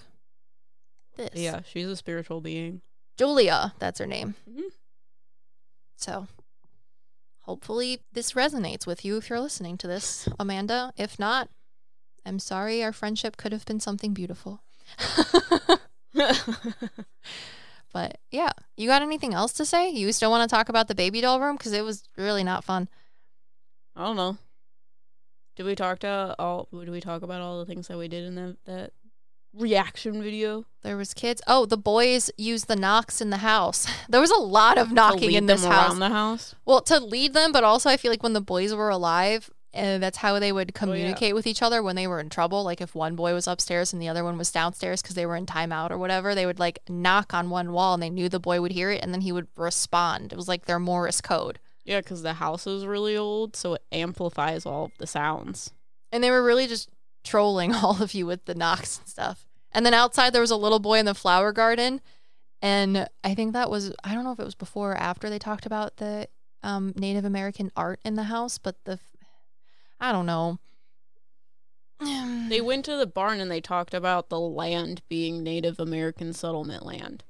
this. Yeah, she's a spiritual being. Julia, that's her name. Mm-hmm. So, hopefully this resonates with you if you're listening to this, Amanda. If not, I'm sorry, our friendship could have been something beautiful. But yeah, you got anything else to say? You still want to talk about the baby doll room? Because it was really not fun. I don't know. Did we talk to all? Did we talk about all the things that we did in the, that reaction video? There was kids. Oh, the boys used the knocks in the house. There was a lot of knocking in this house. To lead them around the house? Well, to lead them, but also I feel like when the boys were alive, and that's how they would communicate oh, yeah. with each other when they were in trouble. Like if one boy was upstairs and the other one was downstairs because they were in timeout or whatever, they would like knock on one wall and they knew the boy would hear it and then he would respond. It was like their Morse code. Yeah, because the house is really old, so it amplifies all of the sounds. And they were really just trolling all of you with the knocks and stuff. And then outside there was a little boy in the flower garden. And I think that was, I don't know if it was before or after they talked about the um, Native American art in the house, but the I don't know. They went to the barn and they talked about the land being Native American settlement land.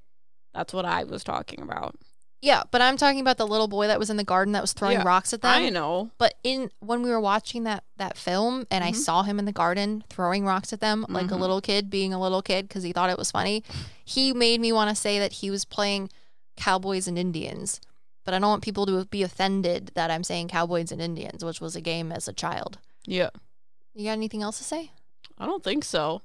That's what I was talking about. Yeah, but I'm talking about the little boy that was in the garden that was throwing yeah, rocks at them. I know. But in when we were watching that, that film and mm-hmm. I saw him in the garden throwing rocks at them like mm-hmm. a little kid being a little kid because he thought it was funny, he made me want to say that he was playing Cowboys and Indians. But I don't want people to be offended that I'm saying Cowboys and Indians, which was a game as a child. Yeah. You got anything else to say? I don't think so.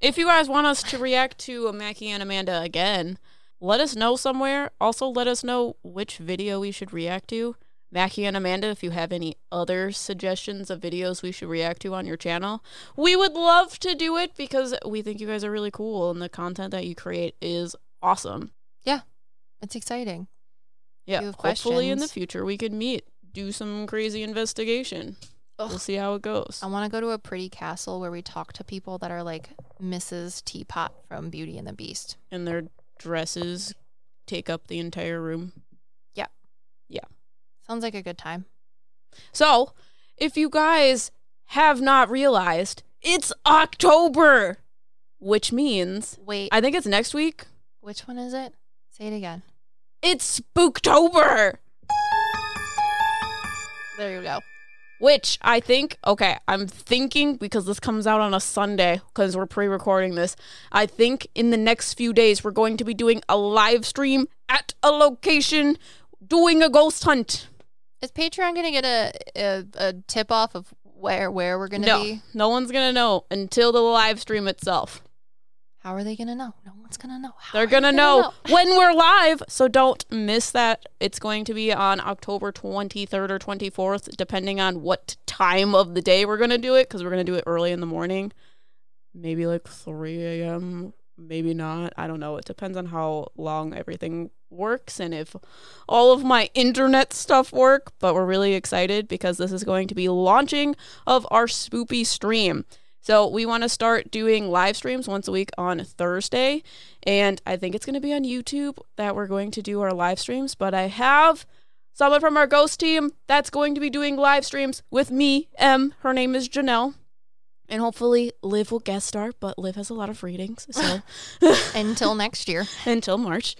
If you guys want us to react to Mackie and Amanda again, let us know somewhere. Also, let us know which video we should react to. Mackie and Amanda, if you have any other suggestions of videos we should react to on your channel, we would love to do it because we think you guys are really cool and the content that you create is awesome. Yeah. It's exciting. Yeah, hopefully questions. In the future we could meet, do some crazy investigation. Ugh. We'll see how it goes. I want to go to a pretty castle where we talk to people that are like Missus Teapot from Beauty and the Beast. And their dresses take up the entire room. Yeah. Yeah. Sounds like a good time. So, if you guys have not realized, it's October, which means... Wait. I think it's next week. Which one is it? Say it again. It's Spooktober! There you go. Which I think, okay, I'm thinking, because this comes out on a Sunday, because we're pre-recording this, I think in the next few days we're going to be doing a live stream at a location doing a ghost hunt. Is Patreon going to get a, a, a tip off of where, where we're going to no, be? No one's going to know until the live stream itself. How are they going to know? No one's going to know. How They're going to they know, know when we're live, so don't miss that. It's going to be on October twenty-third or twenty-fourth, depending on what time of the day we're going to do it, because we're going to do it early in the morning, maybe like three a.m., maybe not. I don't know. It depends on how long everything works and if all of my internet stuff work, but we're really excited because this is going to be launching of our spoopy stream. So we want to start doing live streams once a week on Thursday, and I think it's going to be on YouTube that we're going to do our live streams, but I have someone from our ghost team that's going to be doing live streams with me, Em. Her name is Janelle, and hopefully Liv will guest star, but Liv has a lot of readings, so. Until next year. Until March.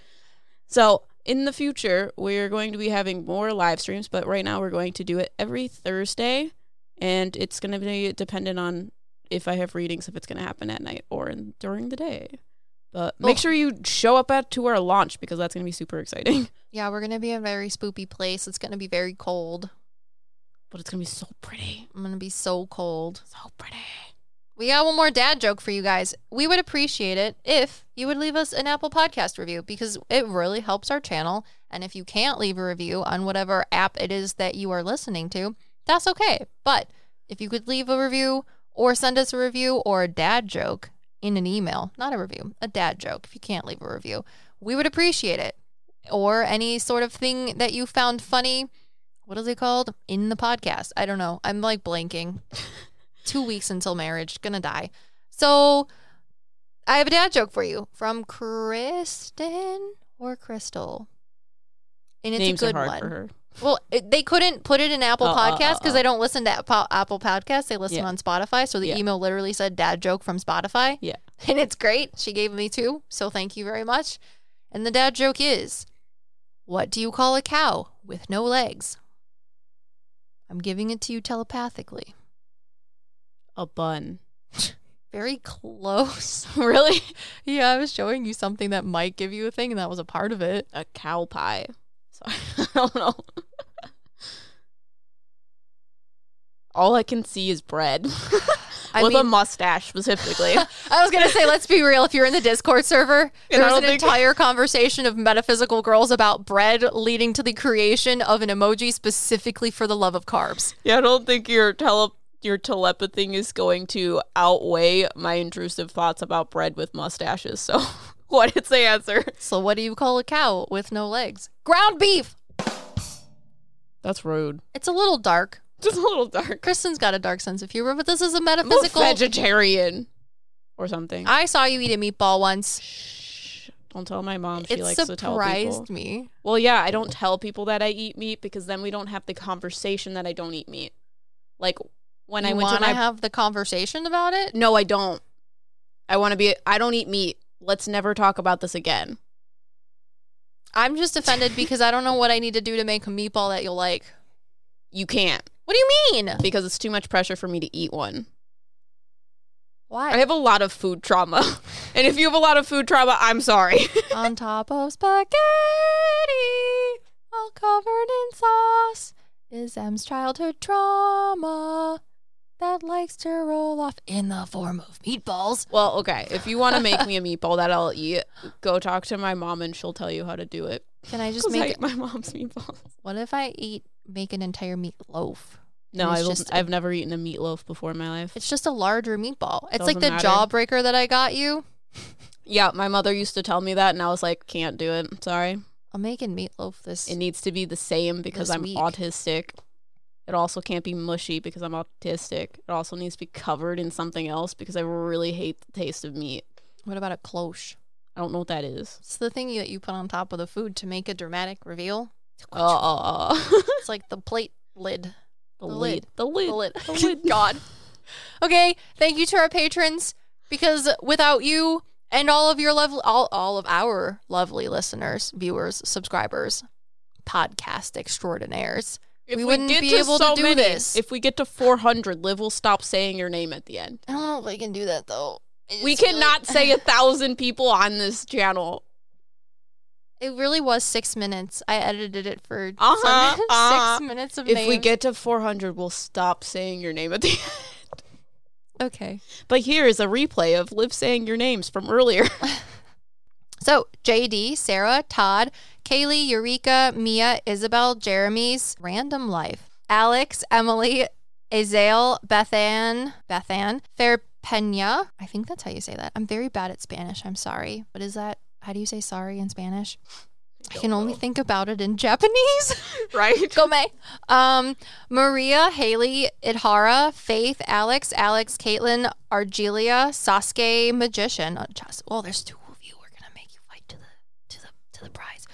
So in the future, we're going to be having more live streams, but right now we're going to do it every Thursday, and it's going to be dependent on if I have readings, if it's going to happen at night or in, during the day. But make oh. sure you show up at to our launch because that's going to be super exciting. Yeah, we're going to be in a very spoopy place. It's going to be very cold. But it's going to be so pretty. I'm going to be so cold. So pretty. We got one more dad joke for you guys. We would appreciate it if you would leave us an Apple Podcast review, because it really helps our channel. And if you can't leave a review on whatever app it is that you are listening to, that's okay. But if you could leave a review or send us a review or a dad joke in an email, not a review, a dad joke, if you can't leave a review, we would appreciate it. Or any sort of thing that you found funny. What is it called? In the podcast. I don't know. I'm like blanking. Two weeks until marriage. Gonna die. So I have a dad joke for you from Kristen or Crystal. And it's names a good are hard one. For her. Well, it, they couldn't put it in Apple uh, Podcasts because uh, uh, uh. they don't listen to Apple, Apple Podcasts. They listen yeah. on Spotify. So the yeah. email literally said dad joke from Spotify. Yeah. And it's great. She gave me two. So thank you very much. And the dad joke is, what do you call a cow with no legs? I'm giving it to you telepathically. A bun. Very close. Really? Yeah, I was showing you something that might give you a thing, and that was a part of it. A cow pie. Sorry. I don't know. All I can see is bread. I With mean, a mustache, specifically. I was going to say, let's be real. If you're in the Discord server, there was an entire conversation of metaphysical girls about bread leading to the creation of an emoji specifically for the love of carbs. Yeah, I don't think your tele- your telepathing is going to outweigh my intrusive thoughts about bread with mustaches. So what is the answer? So what do you call a cow with no legs? Ground beef! That's rude. It's a little dark. Just a little dark. Kristen's got a dark sense of humor, but this is a metaphysical. I'm a vegetarian or something. I saw you eat a meatball once. Shh. Don't tell my mom. She it likes to tell people. It surprised me. Well, yeah, I don't tell people that I eat meat because then we don't have the conversation that I don't eat meat. Like when you I went to my. You want to have the conversation about it? No, I don't. I want to be. I don't eat meat. Let's never talk about this again. I'm just offended because I don't know what I need to do to make a meatball that you'll like. You can't. What do you mean? Because it's too much pressure for me to eat one. Why? I have a lot of food trauma. And if you have a lot of food trauma, I'm sorry. On top of spaghetti, all covered in sauce, is M's childhood trauma that likes to roll off in the form of meatballs. Well, okay. If you want to make me a meatball that I'll eat, go talk to my mom and she'll tell you how to do it. Can I just make I it- my mom's meatballs? What if I eat... make an entire meatloaf? No, I will, I've never eaten a meatloaf before in my life. It's just a larger meatball. It's Doesn't like the matter. Jawbreaker that I got you. Yeah, my mother used to tell me that, and I was like, can't do it. Sorry. I'm making meatloaf this. It needs to be the same because I'm week. autistic. It also can't be mushy because I'm autistic. It also needs to be covered in something else because I really hate the taste of meat. What about a cloche? I don't know what that is. It's the thing that you put on top of the food to make a dramatic reveal. Uh, it's like the plate lid. The, the lid. lid. The lid. The lid. The lid. God. Okay. Thank you to our patrons, because without you and all of your lovely, all, all of our lovely listeners, viewers, subscribers, podcast extraordinaires, if we wouldn't we be to able so to do many, this. If we get to four hundred, Liv will stop saying your name at the end. I don't know if I can do that though. We cannot really... say a thousand people on this channel. It really was six minutes. I edited it for uh-huh, some, uh-huh. six minutes of if names. If we get to four hundred, we'll stop saying your name at the end. Okay. But here is a replay of Liv saying your names from earlier. So, J D, Sarah, Todd, Kaylee, Eureka, Mia, Isabel, Jeremy's, Random Life, Alex, Emily, Azale, Bethann, Bethann, Fairpena. I think that's how you say that. I'm very bad at Spanish. I'm sorry. What is that? How do you say sorry in Spanish? I, I can only know. think about it in Japanese. Right? Gome. Um, Maria, Haley, Idhara, Faith, Alex, Alex, Caitlin, Argelia, Sasuke, Magician. Oh, just, well, there's two of you. We're going to make you fight to the to the, to the prize.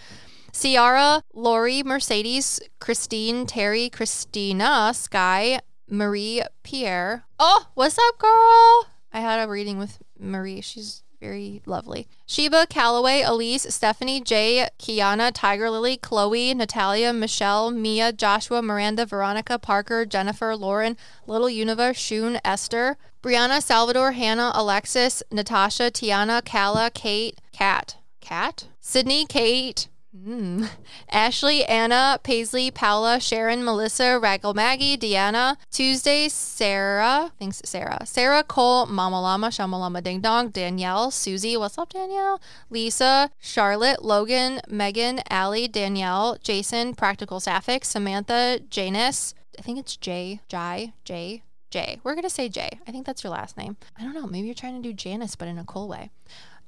Ciara, Lori, Mercedes, Christine, Terry, Christina, Sky, Marie, Pierre. Oh, what's up, girl? I had a reading with Marie. She's... very lovely. Sheba, Callaway, Elise, Stephanie, Jay, Kiana, Tiger Lily, Chloe, Natalia, Michelle, Mia, Joshua, Miranda, Veronica, Parker, Jennifer, Lauren, Little Univa, Shun, Esther, Brianna, Salvador, Hannah, Alexis, Natasha, Tiana, Kala, Kate, Kat, Kat, Sydney, Kate, Mm. Ashley, Anna, Paisley, Paula, Sharon, Melissa, Raggle, Maggie, Deanna, Tuesday, Sarah, thanks Sarah, Sarah, Cole, Mama Llama, Shama Llama, Ding Dong, Danielle, Susie, what's up Danielle, Lisa, Charlotte, Logan, Megan, Allie, Danielle, Jason, Practical Sapphic, Samantha, Janice, I think it's Jay, Jai, Jay, Jay, we're going to say Jay, I think that's your last name, I don't know, maybe you're trying to do Janice but in a cool way.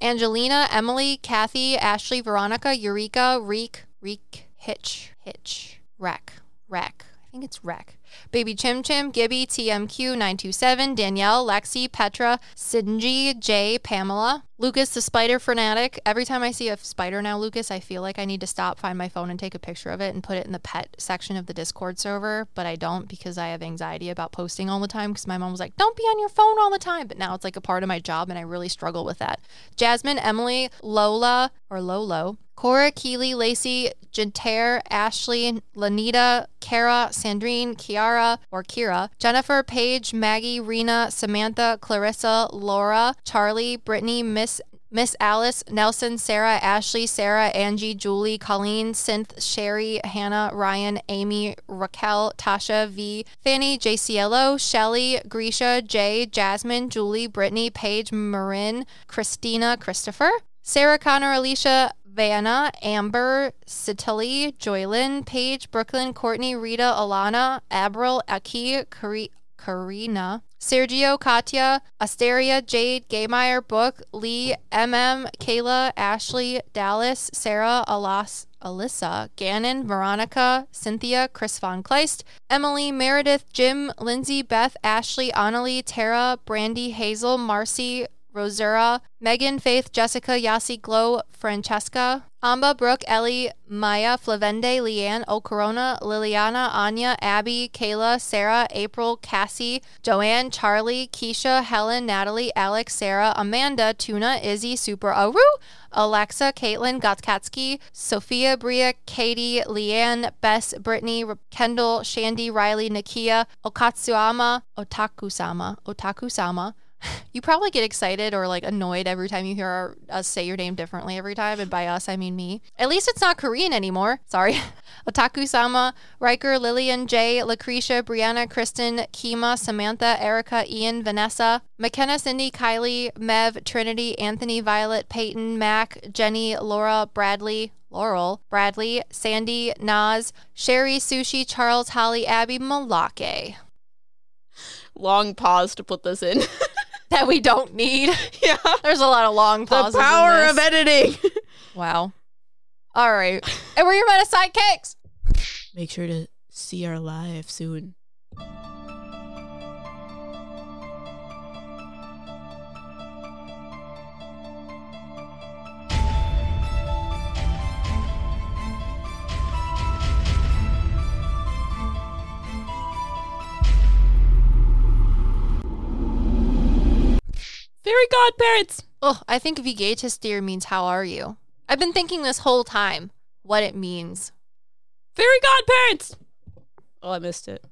Angelina, Emily, Kathy, Ashley, Veronica, Eureka, Reek, Reek, Hitch, Hitch, Wreck, Wreck. I think it's Wreck. Baby Chim Chim, Gibby, T M Q nine two seven, Danielle, Lexi, Petra, Sinji, Jay, Pamela, Lucas, the spider fanatic. Every time I see a spider now, Lucas, I feel like I need to stop, find my phone, and take a picture of it and put it in the pet section of the Discord server, but I don't because I have anxiety about posting all the time because my mom was like, don't be on your phone all the time, but now it's like a part of my job and I really struggle with that. Jasmine, Emily, Lola, or Lolo, Cora, Keely, Lacey, Jinter, Ashley, Lanita, Kara, Sandrine, Kiara, or Kira, Jennifer, Paige, Maggie, Rena, Samantha, Clarissa, Laura, Charlie, Brittany, Miss Miss Alice, Nelson, Sarah, Ashley, Sarah, Angie, Julie, Colleen, Synth, Sherry, Hannah, Ryan, Amy, Raquel, Tasha, V, Fanny, J C L O, Shelly, Grisha, Jay, Jasmine, Julie, Brittany, Paige, Marin, Christina, Christopher, Sarah, Connor, Alicia, Vanna, Amber, Citilli, Joylyn, Paige, Brooklyn, Courtney, Rita, Alana, Abril, Aki, Kari- Karina, Sergio, Katya, Asteria, Jade, Gaymeyer, Book, Lee, M M, Kayla, Ashley, Dallas, Sarah, Alas, Alyssa, Gannon, Veronica, Cynthia, Chris Von Kleist, Emily, Meredith, Jim, Lindsay, Beth, Ashley, Annalie, Tara, Brandy, Hazel, Marcy, Rosura, Megan, Faith, Jessica, Yasi, Glow, Francesca, Amba, Brooke, Ellie, Maya, Flavende, Leanne, Okorona, Liliana, Anya, Abby, Kayla, Sarah, April, Cassie, Joanne, Charlie, Keisha, Helen, Natalie, Alex, Sarah, Amanda, Tuna, Izzy, Super Aru, Alexa, Caitlin, Gotskatsky, Sophia, Bria, Katie, Leanne, Bess, Brittany, Kendall, Shandy, Riley, Nakia, Okatsuama, Otakusama, Otakusama, you probably get excited or like annoyed every time you hear our, us say your name differently every time, and by us I mean me. At least it's not Korean anymore. Sorry. Otaku-sama, Riker, Lillian, Jay, Lucretia, Brianna, Kristen, Kima, Samantha, Erica, Ian, Vanessa, McKenna, Cindy, Kylie, Mev, Trinity, Anthony, Violet, Peyton, Mac, Jenny, Laura, Bradley, Laurel, Bradley, Sandy, Nas, Sherry, Sushi, Charles, Holly, Abby, Malake. Long pause to put this in. That we don't need. Yeah. There's a lot of long pauses. The power of editing. Wow. All right. And we're your MetaPsychics. Make sure to see our live soon. Fairy godparents. Oh, I think Vigatistir means how are you? I've been thinking this whole time what it means. Fairy godparents. Oh, I missed it.